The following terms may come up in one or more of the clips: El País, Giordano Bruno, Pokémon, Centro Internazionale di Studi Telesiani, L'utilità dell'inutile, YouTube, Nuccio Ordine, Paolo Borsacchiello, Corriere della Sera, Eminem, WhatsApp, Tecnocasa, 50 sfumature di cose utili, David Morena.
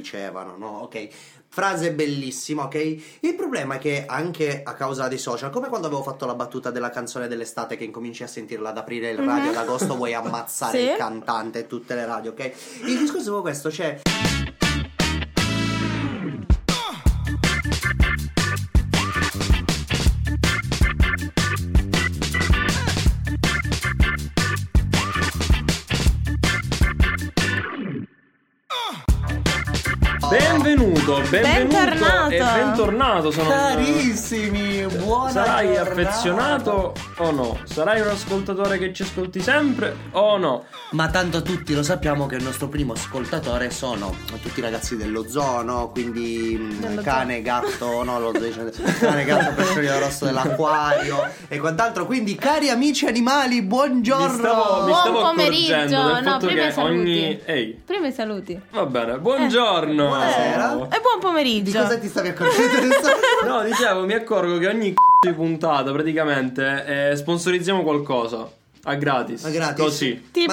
dicevano, no? Ok, frase bellissima, ok? Il problema è che anche a causa dei social, come quando avevo fatto la battuta della canzone dell'estate che incominci a sentirla ad aprire il radio ad agosto, vuoi ammazzare sì, il cantante e tutte le radio, ok? Il discorso è questo, cioè... Benvenuto e bentornato, sono carissimi, buona sarai giornata. Affezionato o no? Sarai un ascoltatore che ci ascolti sempre o no? Ma tanto tutti lo sappiamo che il nostro primo ascoltatore sono tutti i ragazzi dell'Ozono, quindi cane, gatto, no, lo zoo, cane, gatto, pesciolino rosso dell'acquario e quant'altro. Quindi cari amici animali, buongiorno, mi stavo pomeriggio, no, prima i saluti. Prima i saluti. Va bene, buongiorno. Buonasera. E buon pomeriggio. Di cosa ti stavi accorgendo? No, dicevo, mi accorgo che ogni di puntata praticamente sponsorizziamo qualcosa a gratis. A gratis? Così. Tipo?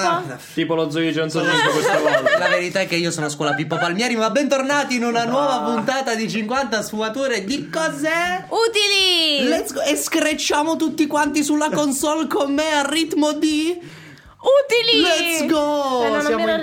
Tipo lo zoo di Centro questa volta. La verità è che io sono a scuola Pippo Palmieri, ma bentornati in una nuova puntata di 50 sfumature di cose utili. Let's go. E screcciamo tutti quanti sulla console con me al ritmo di... utili! Let's go! Siamo in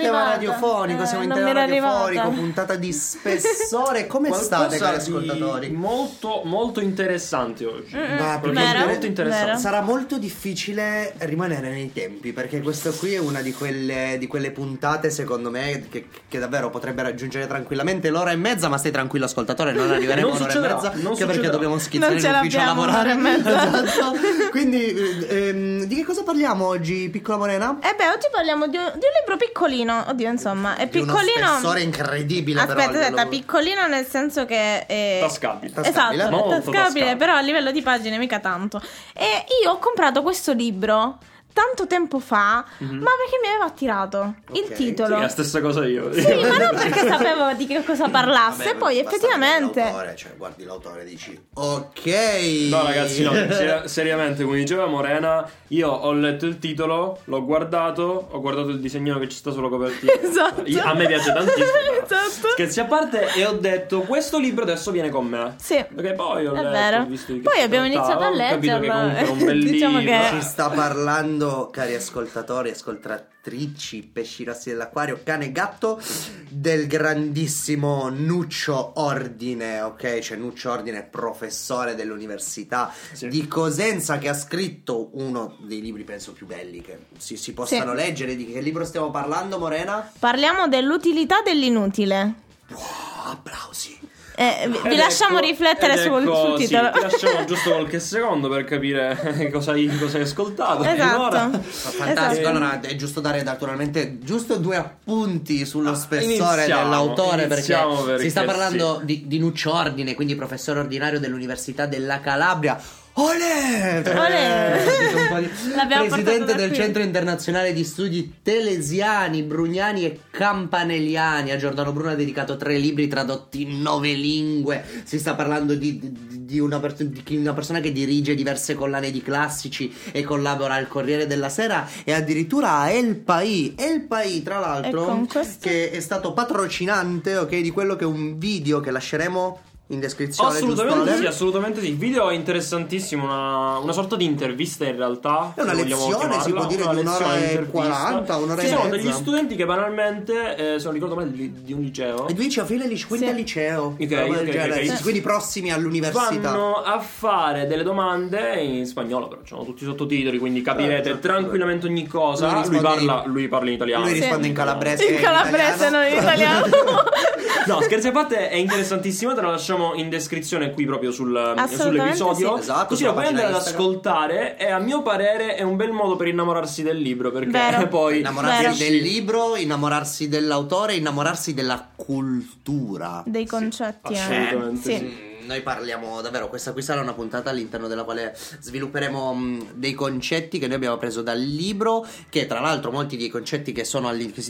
tema radiofonico, puntata di spessore. Come state, cari ascoltatori? Molto, molto interessante oggi. Molto interessante. Sarà molto difficile rimanere nei tempi, perché questa qui è una di quelle puntate, secondo me, che davvero potrebbe raggiungere tranquillamente l'ora e mezza. Ma stai tranquillo, ascoltatore, non arriveremo all'ora e mezza, anche perché dobbiamo schizzare in ufficio a lavorare. Esatto. Quindi, di che cosa parliamo oggi, piccola Morena? Oggi parliamo di un libro piccolino. Oddio, insomma, è piccolino. Uno spessore incredibile. Aspetta, piccolino nel senso che è tascabile. Esatto, molto tascabile, però a livello di pagine mica tanto. E io ho comprato questo libro tanto tempo fa, ma perché mi aveva attirato il titolo. Sì, la stessa cosa io. Sì, ma non perché sapevo di che cosa parlasse. Vabbè, e poi effettivamente l'autore, cioè guardi l'autore e dici ok. No ragazzi, no, seriamente, come diceva Morena, io ho letto il titolo, l'ho guardato, ho guardato il disegnino che ci sta sulla copertina. Esatto. A me piace tantissimo. Esatto. Scherzi a parte, e ho detto questo libro adesso viene con me. Sì. Perché poi ho letto, ho visto che poi abbiamo iniziato a leggerlo. Ho capito che comunque è un bel diciamo libro. Che... ci sta parlando, cari ascoltatori, ascoltatrici, pesci rossi dell'acquario, cane, gatto, del grandissimo Nuccio Ordine, ok? Cioè Nuccio Ordine, professore dell'università di Cosenza, che ha scritto uno dei libri penso più belli che si possano leggere. Di che libro stiamo parlando, Morena? Parliamo dell'utilità dell'inutile. Wow, applausi. Vi lasciamo riflettere sul titolo. Vi lasciamo giusto qualche secondo per capire cosa hai ascoltato. Esatto. Fantastico. Esatto. Allora è giusto dare naturalmente giusto due appunti sullo spessore dell'autore, perché si sta parlando di Nuccio Ordine, quindi professore ordinario dell'Università della Calabria. Olè! Presidente del Centro Internazionale di Studi Telesiani, Brugnani e Campanelliani. A Giordano Bruno ha dedicato 3 libri tradotti in 9 lingue. Si sta parlando di una persona che dirige diverse collane di classici e collabora al Corriere della Sera e addirittura a El País. El País, tra l'altro, che è stato patrocinante, ok, di quello che è un video che lasceremo in descrizione. Assolutamente sì. Il video è interessantissimo, una sorta di intervista in realtà. È una lezione, si può dire, di un'ora e 40, un'ora e mezza. Sono degli studenti che banalmente sono, ricordo male, di un liceo. E lui dice a fine quinta liceo, okay. Quindi prossimi all'università. Vanno a fare delle domande in spagnolo, però sono tutti sottotitoli, quindi capirete tranquillamente ogni cosa. Lui parla in italiano. Lui risponde in calabrese. In calabrese, non in italiano. No, scherzi a parte, è interessantissimo, te lo lasciamo in descrizione qui proprio sull'episodio, esatto, così lo puoi andare ad ascoltare. E a mio parere è un bel modo per innamorarsi del libro, perché poi innamorarsi del libro, innamorarsi dell'autore, innamorarsi della cultura, dei concetti, assolutamente sì. noi parliamo davvero, questa sarà una puntata all'interno della quale svilupperemo dei concetti che noi abbiamo preso dal libro, che tra l'altro molti dei concetti che si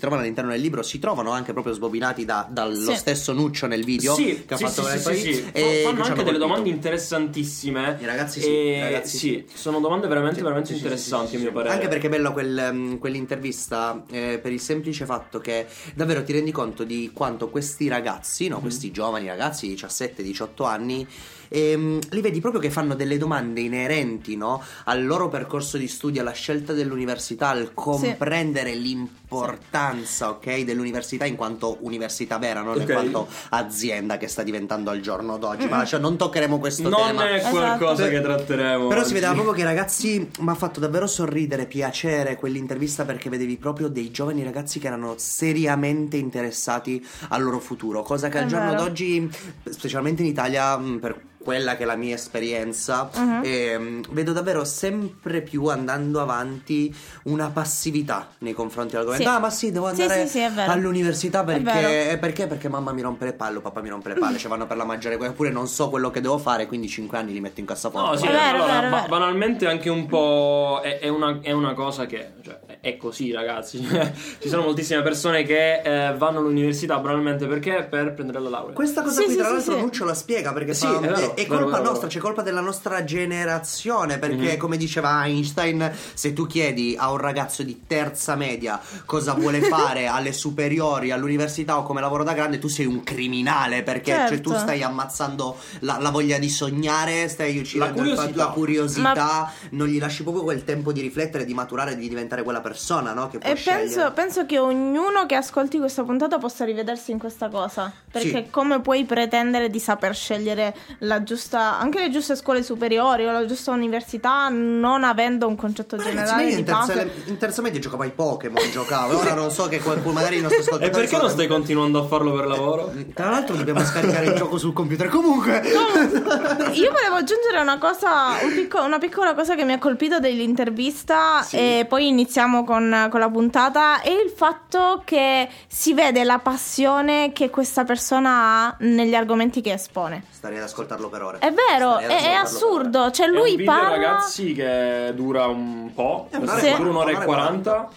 trovano all'interno del libro si trovano anche proprio sbobinati dallo stesso Nuccio nel video che ha fatto El País. Fanno anche delle domande interessantissime i ragazzi, sono domande veramente interessanti a mio parere, anche perché è bello quell'intervista per il semplice fatto che davvero ti rendi conto di quanto questi ragazzi, questi giovani ragazzi di 17-18 anni, li vedi proprio che fanno delle domande inerenti, al loro percorso di studio, alla scelta dell'università, al comprendere l'importanza dell'università in quanto università vera, non in quanto azienda che sta diventando al giorno d'oggi. Ma non toccheremo questo tema. Non è qualcosa che tratteremo. Però si vedeva proprio che, ragazzi, mi ha fatto davvero sorridere, piacere quell'intervista, perché vedevi proprio dei giovani ragazzi che erano seriamente interessati al loro futuro, cosa che al giorno d'oggi, specialmente in Italia, per quella che è la mia esperienza, vedo davvero sempre più, andando avanti, una passività nei confronti dell'argomento. Ah, ma devo andare all'università perché mamma mi rompe le palle, papà mi rompe le palle, cioè vanno per la maggiore, oppure non so quello che devo fare, quindi 5 anni li metto in cassaforte. Allora, banalmente anche un po' è una cosa che, cioè, è così, ragazzi. Ci sono moltissime persone che vanno all'università banalmente perché per prendere la laurea. Questa cosa qui tra l'altro Nuccio la spiega, perché è colpa nostra, c'è colpa della nostra generazione, perché come diceva Einstein, se tu chiedi a un ragazzo di terza media cosa vuole fare alle superiori, all'università o come lavoro da grande, tu sei un criminale, perché cioè, tu stai ammazzando la voglia di sognare, stai uccidendo la curiosità, non gli lasci proprio quel tempo di riflettere, di maturare, di diventare quella persona, che può scegliere. Penso che ognuno che ascolti questa puntata possa rivedersi in questa cosa, perché come puoi pretendere di saper scegliere anche le giuste scuole superiori o la giusta università non avendo un concetto generale di base? In terza media giocavo ai Pokémon, ora non so che qualcuno magari non sto ascoltando. E perché non stai continuando a farlo per lavoro? Tra l'altro dobbiamo scaricare il gioco sul computer. Comunque io volevo aggiungere una cosa, una piccola cosa che mi ha colpito dell'intervista, e poi iniziamo con la puntata, è il fatto che si vede la passione che questa persona ha negli argomenti che espone. Starei ad ascoltarlo per ore. È vero, è assurdo. Cioè lui un video, parla, ragazzi, che dura un po', dura un'ora e 40.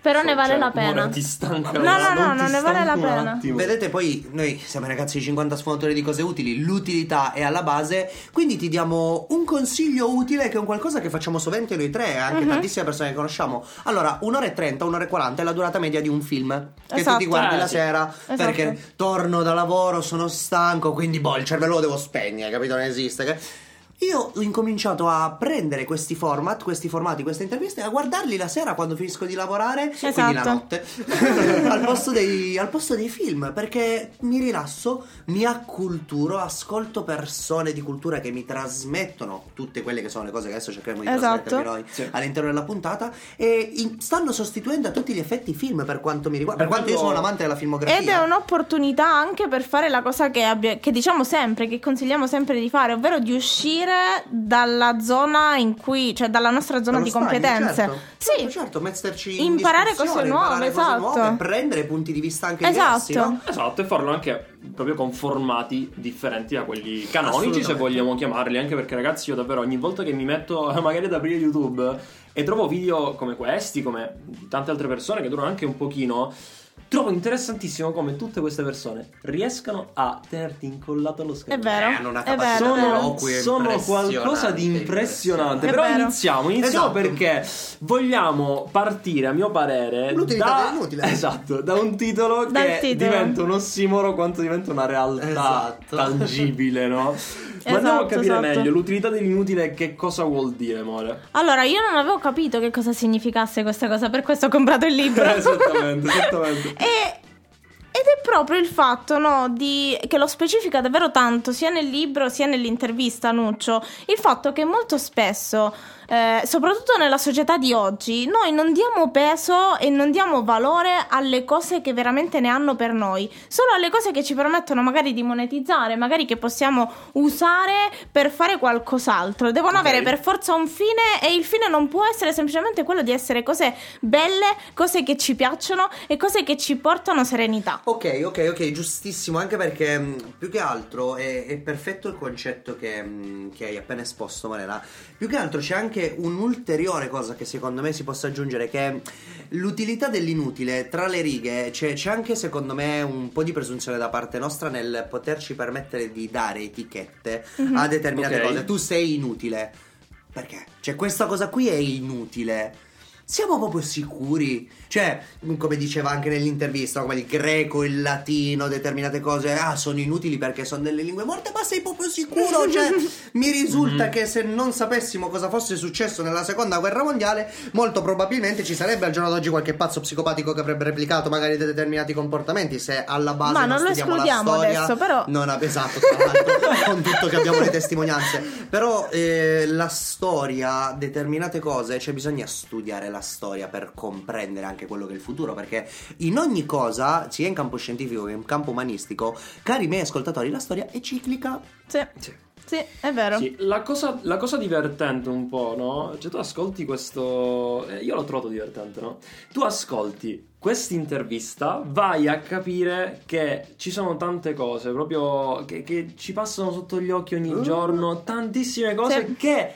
Però ne vale la pena. Non ti stanca, non ne vale la pena. Vedete, poi noi siamo ragazzi di 50 sfumature di cose utili, l'utilità è alla base, quindi ti diamo un consiglio utile, che è un qualcosa che facciamo sovente noi tre, anche tantissime persone che conosciamo. Allora, 1:30, 1:40 è la durata media di un film che tu ti guardi la sera, perché torno da lavoro, sono stanco, quindi il cervello lo devo spegnere, capito? Non esiste che... Io ho incominciato a prendere questi format, questi formati, queste interviste, a guardarli la sera quando finisco di lavorare, quindi la notte, al posto dei film, perché mi rilasso, mi acculturo, ascolto persone di cultura che mi trasmettono tutte quelle che sono le cose che adesso cercheremo di trasmettere noi all'interno della puntata, e stanno sostituendo a tutti gli effetti i film, per quanto mi riguarda, per quanto io sono un amante della filmografia. Ed è un'opportunità anche per fare la cosa che diciamo sempre, che consigliamo sempre di fare, ovvero di uscire dalla zona in cui, cioè dalla nostra zona di competenze, certo, metterci in imparare cose nuove, e prendere punti di vista anche diversi, e farlo anche proprio con formati differenti da quelli canonici, se vogliamo chiamarli, anche perché, ragazzi, io davvero ogni volta che mi metto magari ad aprire YouTube e trovo video come questi, come tante altre persone, che durano anche un pochino, trovo interessantissimo come tutte queste persone riescano a tenerti incollato allo schermo. È vero, hanno una capacità, sono qualcosa di impressionante. Però iniziamo perché vogliamo partire, a mio parere, l'utilità dell'inutile. Da un titolo che diventa un ossimoro quanto diventa una realtà tangibile, Ma andiamo a capire meglio l'utilità dell'inutile, che cosa vuol dire, amore. Allora, io non avevo capito che cosa significasse questa cosa, per questo ho comprato il libro. Esattamente. Ed è proprio il fatto che lo specifica davvero tanto, sia nel libro sia nell'intervista Nuccio, il fatto che molto spesso Soprattutto nella società di oggi noi non diamo peso e non diamo valore alle cose che veramente ne hanno per noi, solo alle cose che ci permettono magari di monetizzare, magari che possiamo usare per fare qualcos'altro. Devono avere per forza un fine, e il fine non può essere semplicemente quello di essere cose belle, cose che ci piacciono e cose che ci portano serenità. Ok, giustissimo, anche perché più che altro è perfetto il concetto che hai appena esposto, Marela. Più che altro c'è anche un'ulteriore cosa che secondo me si possa aggiungere, che è l'utilità dell'inutile. Tra le righe c'è anche secondo me un po' di presunzione da parte nostra nel poterci permettere di dare etichette a determinate cose. Tu sei inutile perché? Cioè, questa cosa qui è inutile. Siamo proprio sicuri? Cioè, come diceva anche nell'intervista, come il greco, il latino, determinate cose, sono inutili perché sono delle lingue morte. Ma sei proprio sicuro? Cioè, mi risulta che se non sapessimo cosa fosse successo nella seconda guerra mondiale, molto probabilmente ci sarebbe al giorno d'oggi qualche pazzo psicopatico che avrebbe replicato magari determinati comportamenti, se alla base non studiamo la storia. Adesso, però. Non ha pesato, tra l'altro, con tutto che abbiamo le testimonianze. Però la storia, determinate cose, cioè bisogna studiare la storia per comprendere anche quello che è il futuro, perché in ogni cosa, sia in campo scientifico che in campo umanistico, cari miei ascoltatori, la storia è ciclica. Sì, è vero. Sì, la cosa divertente un po', no? Cioè, tu ascolti questo... io l'ho trovato divertente, no? Tu ascolti quest'intervista, vai a capire che ci sono tante cose proprio che ci passano sotto gli occhi ogni giorno, tantissime cose che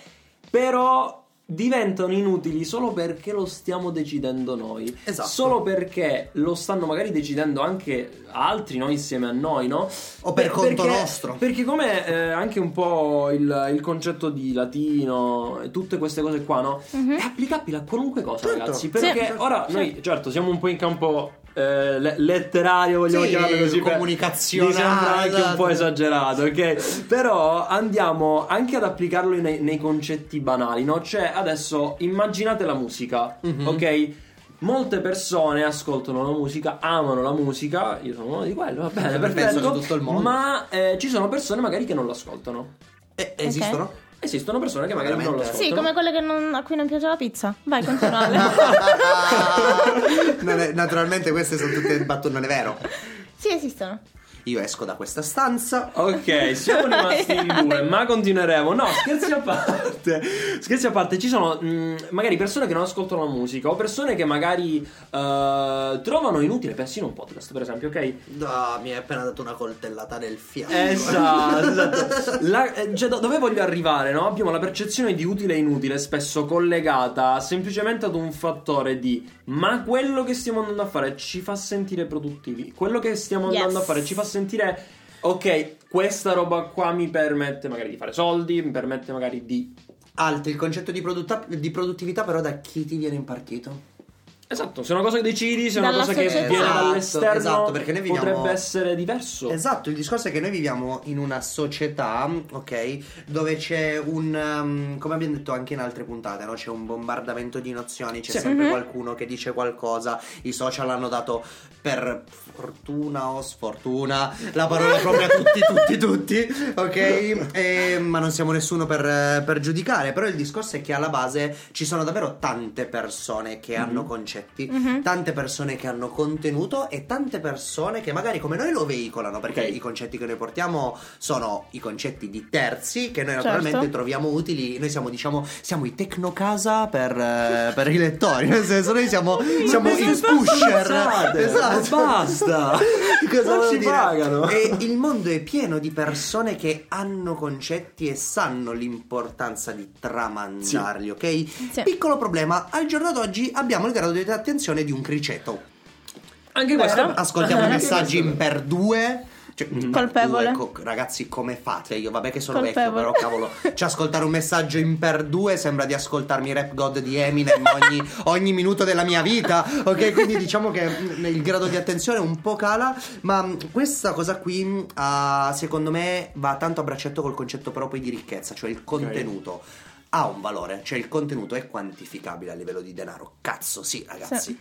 però diventano inutili solo perché lo stiamo decidendo noi. Esatto. Solo perché lo stanno magari decidendo anche altri, no? Insieme a noi, no? O per conto nostro. Perché come anche un po' il concetto di latino e tutte queste cose qua, no? È applicabile a qualunque cosa, ragazzi. Perché ora noi, siamo un po' in campo letterario, vogliamo chiamarlo così, comunicazione, sembra anche un po' esagerato, ok? Però andiamo anche ad applicarlo nei concetti banali, no? Cioè, adesso immaginate la musica, ok? Molte persone ascoltano la musica, amano la musica, io sono uno di quello, va bene, perfetto, penso che tutto il mondo. Ma ci sono persone magari che non l'ascoltano. Esistono? Esistono persone che magari non lo ascoltano. Sì, come quelle a cui non piace la pizza. Vai, continua. Naturalmente queste sono tutte battonnone, vero? Sì, esistono. Io esco da questa stanza. Ok, siamo rimasti in due, ma continueremo. No, scherzi a parte, ci sono magari persone che non ascoltano la musica, o persone che magari trovano inutile persino un podcast, per esempio, ok? Mi hai appena dato una coltellata nel fianco. Esatto. Dove voglio arrivare, no? Abbiamo la percezione di utile e inutile spesso collegata semplicemente ad un fattore di: ma quello che stiamo andando a fare ci fa sentire produttivi, quello che stiamo andando a fare ci fa sentire, ok, questa roba qua mi permette magari di fare soldi, mi permette magari di... Il concetto di produttività, però, da chi ti viene impartito? Esatto, se è una cosa che decidi, se è una cosa che viene dall'esterno, perché noi viviamo... potrebbe essere diverso. Esatto, il discorso è che noi viviamo in una società, ok, dove c'è come abbiamo detto anche in altre puntate, no? C'è un bombardamento di nozioni, c'è sempre qualcuno che dice qualcosa. I social hanno dato, per fortuna o sfortuna, la parola proprio a tutti, ok? Ma non siamo nessuno per giudicare, però il discorso è che alla base ci sono davvero tante persone che hanno concetti, tante persone che hanno contenuto e tante persone che magari come noi lo veicolano, perché i concetti che noi portiamo sono i concetti di terzi che noi naturalmente troviamo utili. Noi siamo i tecnocasa per i lettori, nel senso, noi siamo i pusher. Esatto, basta. Cosa non ci pagano? E il mondo è pieno di persone che hanno concetti e sanno l'importanza di tramandarli, ok? Sì. Piccolo problema: al giorno d'oggi abbiamo il grado di attenzione di un criceto. Anche questo. Ascoltiamo messaggi in per due. Cioè, colpevole. Ragazzi, come fate? Io vabbè che sono vecchio, però cavolo, cioè, ascoltare un messaggio in per due sembra di ascoltarmi Rap God di Eminem ogni minuto della mia vita, ok? Quindi diciamo che il grado di attenzione un po' cala, ma questa cosa qui secondo me va tanto a braccetto col concetto però poi di ricchezza, cioè il contenuto ha un valore, cioè il contenuto è quantificabile a livello di denaro. Cazzo, sì, ragazzi. Sì.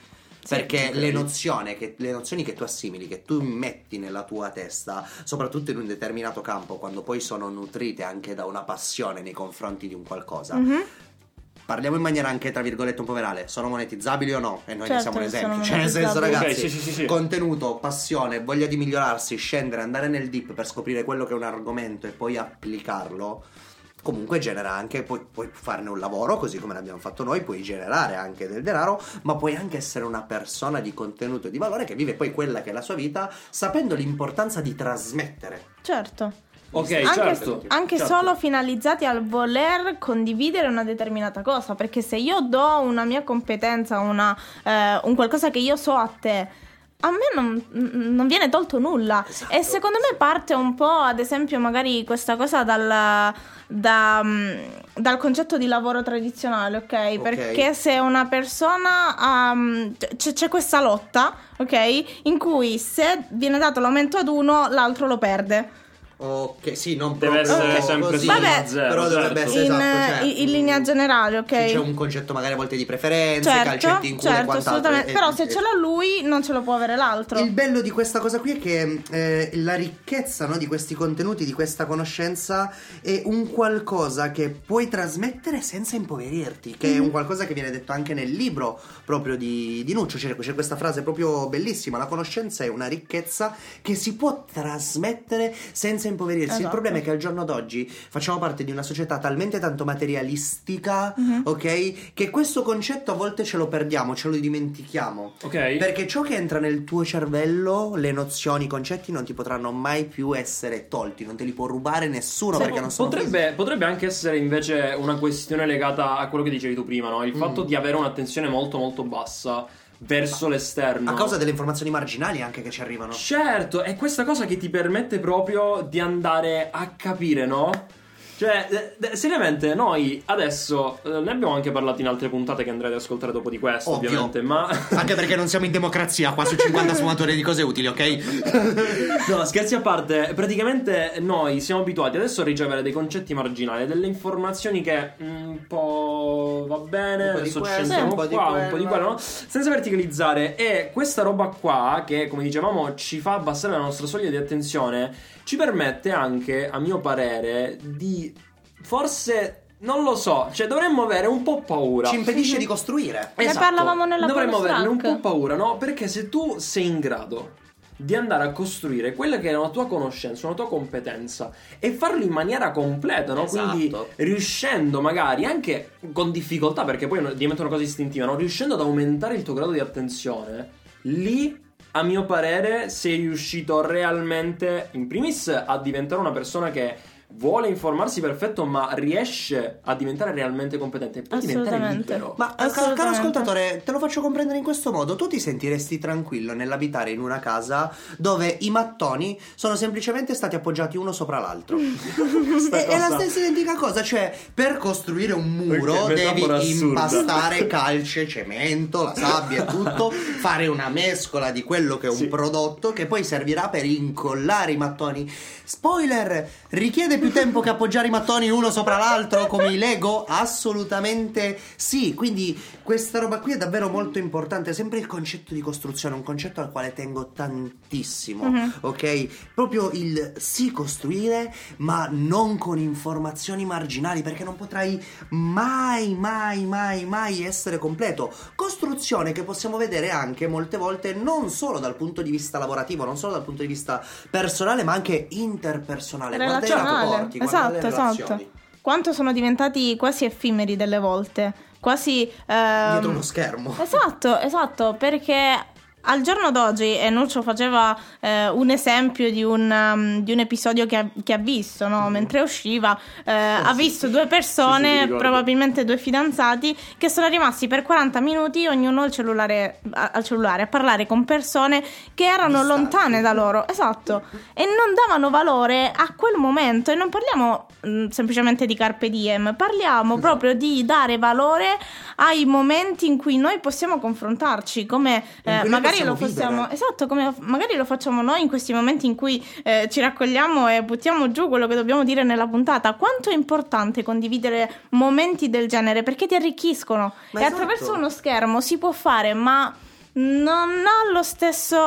Perché le nozioni che tu assimili, che tu metti nella tua testa, soprattutto in un determinato campo, quando poi sono nutrite anche da una passione nei confronti di un qualcosa, parliamo in maniera anche tra virgolette un po' verale, sono monetizzabili o no? E noi certo, ne siamo un esempio, cioè nel senso ragazzi, okay, sì. Contenuto, passione, voglia di migliorarsi, scendere, andare nel deep per scoprire quello che è un argomento e poi applicarlo, comunque genera anche, puoi farne un lavoro così come l'abbiamo fatto noi, puoi generare anche del denaro, ma puoi anche essere una persona di contenuto e di valore che vive poi quella che è la sua vita sapendo l'importanza di trasmettere. Certo. Ok, anche solo finalizzati al voler condividere una determinata cosa, perché se io do una mia competenza, un qualcosa che io so a te, a me non viene tolto nulla. Esatto. E secondo me parte un po', ad esempio, magari questa cosa dal concetto di lavoro tradizionale, okay? Perché se una persona c'è questa lotta, ok, in cui se viene dato l'aumento ad uno, l'altro lo perde. Ok, sì, non deve essere sempre così, vabbè, zero, però dovrebbe essere esatto, cioè, in linea generale, ok. C'è un concetto magari a volte di preferenze, certo, calcetti in culo e quant'altro. Però se ce l'ha lui non ce lo può avere l'altro. Il bello di questa cosa qui è che la ricchezza, no, di questi contenuti, di questa conoscenza è un qualcosa che puoi trasmettere senza impoverirti, che è un qualcosa che viene detto anche nel libro proprio di Nuccio. C'è questa frase proprio bellissima: la conoscenza è una ricchezza che si può trasmettere senza impoverirsi. Esatto. Il problema è che al giorno d'oggi facciamo parte di una società talmente tanto materialistica, ok, che questo concetto a volte ce lo perdiamo, ce lo dimentichiamo, ok, perché ciò che entra nel tuo cervello, le nozioni, i concetti non ti potranno mai più essere tolti, non te li può rubare nessuno, perché non sono potrebbe anche essere invece una questione legata a quello che dicevi tu prima, no? Il fatto di avere un'attenzione molto molto bassa verso l'esterno a causa delle informazioni marginali anche che ci arrivano. Certo, è questa cosa che ti permette proprio di andare a capire, no? Cioè, seriamente, noi adesso ne abbiamo anche parlato in altre puntate che andrete ad ascoltare dopo di questo, ovvio, ovviamente, ma... Anche perché non siamo in democrazia qua su 50 sfumature di cose utili, ok? No, scherzi a parte, praticamente noi siamo abituati adesso a ricevere dei concetti marginali, delle informazioni che un po' va bene, adesso ci sentiamo qua, un po' di quello, no? Senza verticalizzare, e questa roba qua, che come dicevamo ci fa abbassare la nostra soglia di attenzione, ci permette anche, a mio parere, di forse, non lo so, cioè dovremmo avere un po' paura. Ci impedisce di costruire. Esatto. Ne parlavamo nella dovremmo averne un po' paura, no? Perché se tu sei in grado di andare a costruire quella che è una tua conoscenza, una tua competenza, e farlo in maniera completa, no? Esatto. Quindi riuscendo magari anche con difficoltà, perché poi diventa una cosa istintiva, no? Riuscendo ad aumentare il tuo grado di attenzione, lì, a mio parere, sei riuscito realmente, in primis, a diventare una persona che vuole informarsi, perfetto, ma riesce a diventare realmente competente e poi diventare libero. Ma caro ascoltatore, te lo faccio comprendere in questo modo: tu ti sentiresti tranquillo nell'abitare in una casa dove i mattoni sono semplicemente stati appoggiati uno sopra l'altro? È la stessa identica cosa, cioè per costruire un muro devi impastare calce, cemento, la sabbia e tutto, fare una mescola di quello che è un prodotto che poi servirà per incollare i mattoni. Spoiler, richiede più tempo che appoggiare i mattoni uno sopra l'altro come i Lego? Assolutamente sì. Quindi questa roba qui è davvero molto importante, sempre il concetto di costruzione, un concetto al quale tengo tantissimo, ok? Proprio il sì costruire, ma non con informazioni marginali, perché non potrai mai essere completo. Costruzione che possiamo vedere anche molte volte non solo dal punto di vista lavorativo, non solo dal punto di vista personale, ma anche interpersonale, relazionale. Esatto. Quanto sono diventati quasi effimeri delle volte, quasi dietro uno schermo. Esatto, perché al giorno d'oggi, e Nuccio faceva un esempio di un episodio che ha visto, no? Mentre usciva ha visto due persone, probabilmente due fidanzati, che sono rimasti per 40 minuti ognuno al cellulare a parlare con persone che erano lontane da loro, esatto, e non davano valore a quel momento. E non parliamo semplicemente di carpe diem, parliamo proprio di dare valore ai momenti in cui noi possiamo confrontarci, come magari lo possiamo, esatto, come magari lo facciamo noi in questi momenti in cui ci raccogliamo e buttiamo giù quello che dobbiamo dire nella puntata. Quanto è importante condividere momenti del genere, perché ti arricchiscono. Ma e attraverso uno schermo si può fare, ma Non ho lo stesso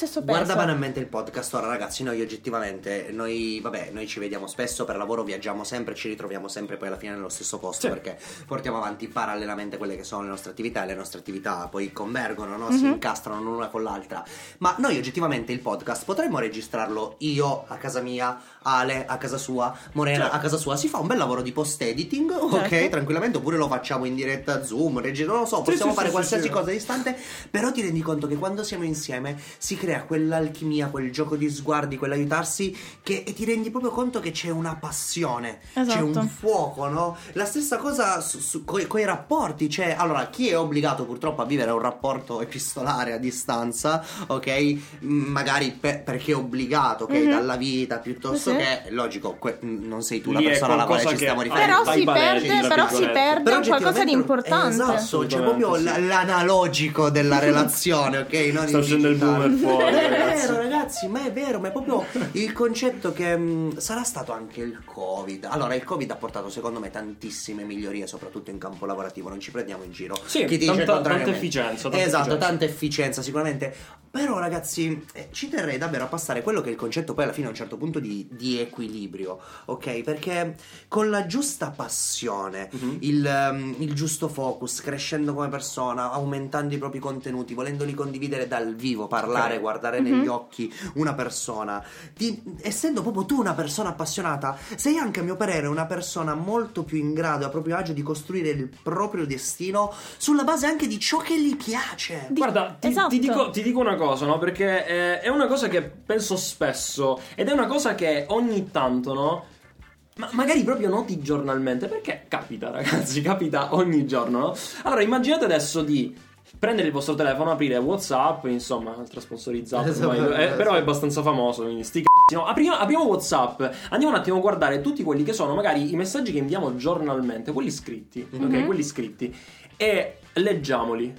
peso. Guarda banalmente il podcast ora, ragazzi. Noi oggettivamente, noi ci vediamo spesso per lavoro, viaggiamo sempre, ci ritroviamo sempre poi alla fine nello stesso posto, sì, perché portiamo avanti parallelamente quelle che sono le nostre attività, e le nostre attività poi convergono, no? Si incastrano l'una con l'altra. Ma noi oggettivamente il podcast potremmo registrarlo io a casa mia, Ale a casa sua, Morena a casa sua. Si fa un bel lavoro di post editing, ok, tranquillamente, oppure lo facciamo in diretta Zoom, non lo so, possiamo fare qualsiasi cosa distante. Però ti rendi conto che quando siamo insieme si crea quell'alchimia, quel gioco di sguardi, quell'aiutarsi, che e ti rendi proprio conto che c'è una passione, c'è un fuoco, no? La stessa cosa coi rapporti, cioè, allora, chi è obbligato purtroppo a vivere un rapporto epistolare a distanza, ok? Magari perché è obbligato, ok? Dalla vita, piuttosto che, logico, non sei tu la persona alla quale ci stiamo riferendo. Però si perde qualcosa di importante. Esatto, c'è proprio l'analogico della relazione, ok? Non sta uscendo il boomer fuori. È vero, ma è proprio il concetto che sarà stato anche il Covid. Allora, il Covid ha portato, secondo me, tantissime migliorie, soprattutto in campo lavorativo. Non ci prendiamo in giro. Sì, chi dice tanta efficienza. Tanta efficienza, sicuramente. Però, ragazzi, ci terrei davvero a passare quello che è il concetto, poi alla fine a un certo punto, di equilibrio, ok? Perché con la giusta passione, il giusto focus, crescendo come persona, aumentando i propri contenuti, volendoli condividere dal vivo, parlare, guardare negli occhi una persona, essendo proprio tu una persona appassionata, sei anche a mio parere una persona molto più in grado, a proprio agio, di costruire il proprio destino sulla base anche di ciò che gli piace. Guarda, ti dico una cosa, no? Perché è una cosa che penso spesso, ed è una cosa che ogni tanto, no? Ma magari proprio noti giornalmente, perché capita, ragazzi, capita ogni giorno, no? Allora, immaginate adesso di prendere il vostro telefono, aprire WhatsApp, insomma, altra sponsorizzata, però è abbastanza famoso, quindi sti c***i, no? Apriamo WhatsApp, andiamo un attimo a guardare tutti quelli che sono magari i messaggi che inviamo giornalmente, quelli scritti, ok, quelli scritti, e leggiamone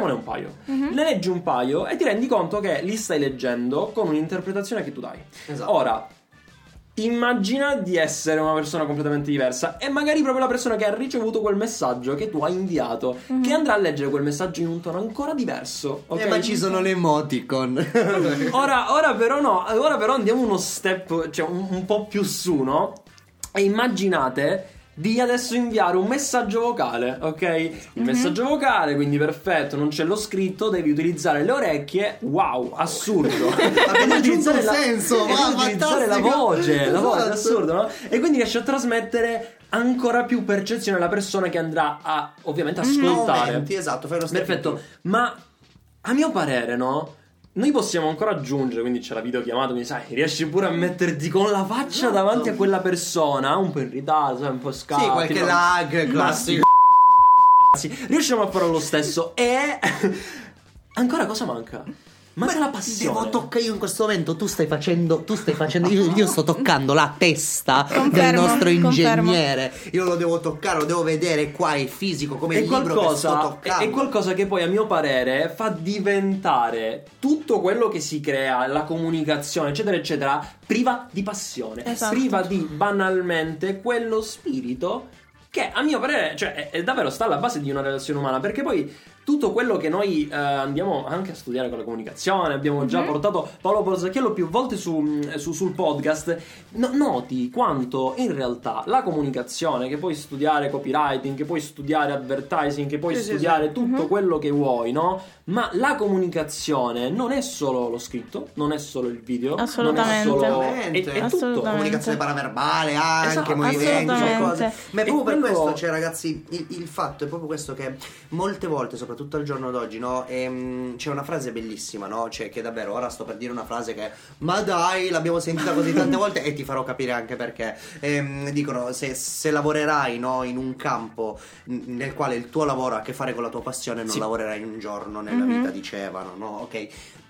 un paio. Ne leggi un paio e ti rendi conto che li stai leggendo con un'interpretazione che tu dai. Esatto. Ora, immagina di essere una persona completamente diversa, e magari proprio la persona che ha ricevuto quel messaggio che tu hai inviato, che andrà a leggere quel messaggio in un tono ancora diverso, okay? Ma ci sono le emoticon. Ora però andiamo uno step, cioè un po' più su, no? E immaginate di adesso inviare un messaggio vocale, ok? Il messaggio vocale, quindi perfetto, non c'è lo scritto, devi utilizzare le orecchie. Wow, assurdo. devi utilizzare la voce, assurdo, no? E quindi riesci a trasmettere ancora più percezione alla persona che andrà a, ovviamente, ascoltare. Fai lo stesso. Perfetto. Ma a mio parere, no? Noi possiamo ancora aggiungere, quindi c'è la videochiamata, quindi sai, riesci pure a metterti con la faccia davanti a quella persona, un po' in ritardo, un po' scatti, sì, qualche lag classico, riusciamo a fare lo stesso. E ancora cosa manca? Ma la passione. Devo toccare io in questo momento. Tu stai facendo. Io sto toccando la testa del nostro ingegnere. Io lo devo toccare, lo devo vedere qua. È fisico, come è il libro che sto toccando. È qualcosa che poi, a mio parere, fa diventare tutto quello che si crea, la comunicazione, eccetera, eccetera, priva di passione, priva di, banalmente, quello spirito che, a mio parere, cioè, è davvero sta alla base di una relazione umana. Perché poi tutto quello che noi andiamo anche a studiare con la comunicazione, abbiamo già portato Paolo Borsacchiello più volte sul podcast, noti quanto in realtà la comunicazione, che puoi studiare copywriting, che puoi studiare advertising, che puoi studiare tutto quello che vuoi, no? Ma la comunicazione non è solo lo scritto, non è solo il video, assolutamente, non è solo... è tutto. Comunicazione paraverbale, anche movimenti, cose. Ma è proprio per questo, cioè, ragazzi, il fatto è proprio questo, che molte volte, soprattutto tutto al giorno d'oggi, no? C'è una frase bellissima, no? Cioè, che davvero ora sto per dire una frase che, ma dai, l'abbiamo sentita così tante volte, e ti farò capire anche perché. Dicono, se lavorerai, no, in un campo nel quale il tuo lavoro ha a che fare con la tua passione, non lavorerai un giorno nella vita, dicevano, no? Ok.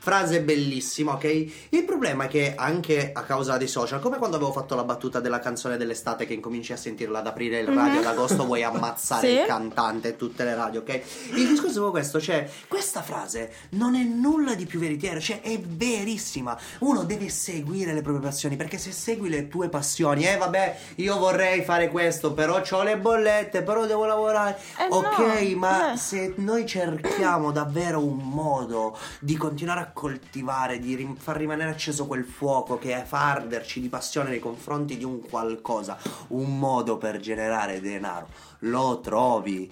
frase bellissima, ok? Il problema è che anche a causa dei social, come quando avevo fatto la battuta della canzone dell'estate che incominci a sentirla ad aprire il radio ad agosto, vuoi ammazzare il cantante e tutte le radio, ok? Il discorso è questo, cioè questa frase non è nulla di più veritiera, cioè è verissima. Uno deve seguire le proprie passioni, perché se segui le tue passioni, vabbè, io vorrei fare questo, però c'ho le bollette, però devo lavorare, ok, no, ma se noi cerchiamo davvero un modo di continuare a coltivare, di far rimanere acceso quel fuoco che è farderci di passione nei confronti di un qualcosa, un modo per generare denaro lo trovi,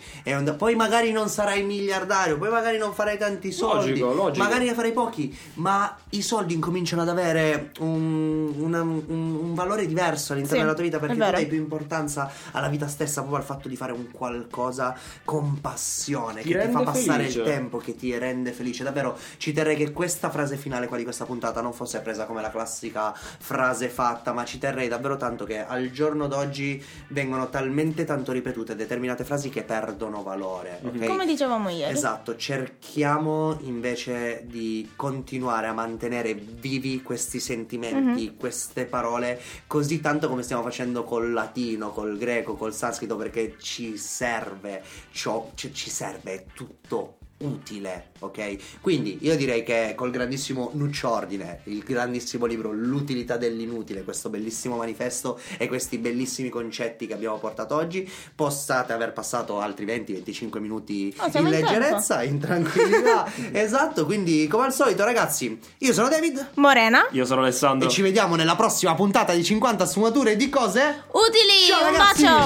poi magari non sarai miliardario, poi magari non farai tanti soldi, logico. Magari ne farai pochi, ma i soldi incominciano ad avere un valore diverso all'interno della tua vita, perché tu dai più importanza alla vita stessa, proprio al fatto di fare un qualcosa con passione che ti fa passare il tempo, che ti rende felice. Davvero ci terrei che questa frase finale qua di questa puntata non fosse presa come la classica frase fatta, ma ci terrei davvero tanto che al giorno d'oggi vengono talmente tanto ripetute determinate frasi che perdono valore, okay? Come dicevamo ieri, esatto, cerchiamo invece di continuare a mantenere vivi questi sentimenti, queste parole, così tanto come stiamo facendo col latino, col greco, col sanscrito, perché ci serve ciò, ci serve tutto utile, ok? Quindi io direi che col grandissimo Nuccio Ordine, il grandissimo libro L'utilità dell'inutile, questo bellissimo manifesto e questi bellissimi concetti che abbiamo portato oggi, possiate aver passato altri 20-25 minuti in leggerezza, in tranquillità. Esatto, quindi come al solito ragazzi, io sono David Morena, io sono Alessandro e ci vediamo nella prossima puntata di 50 sfumature di cose utili. Ciao, un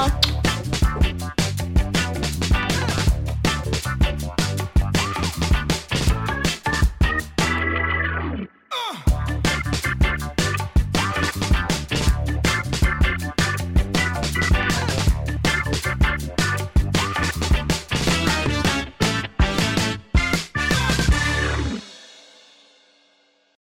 bacio.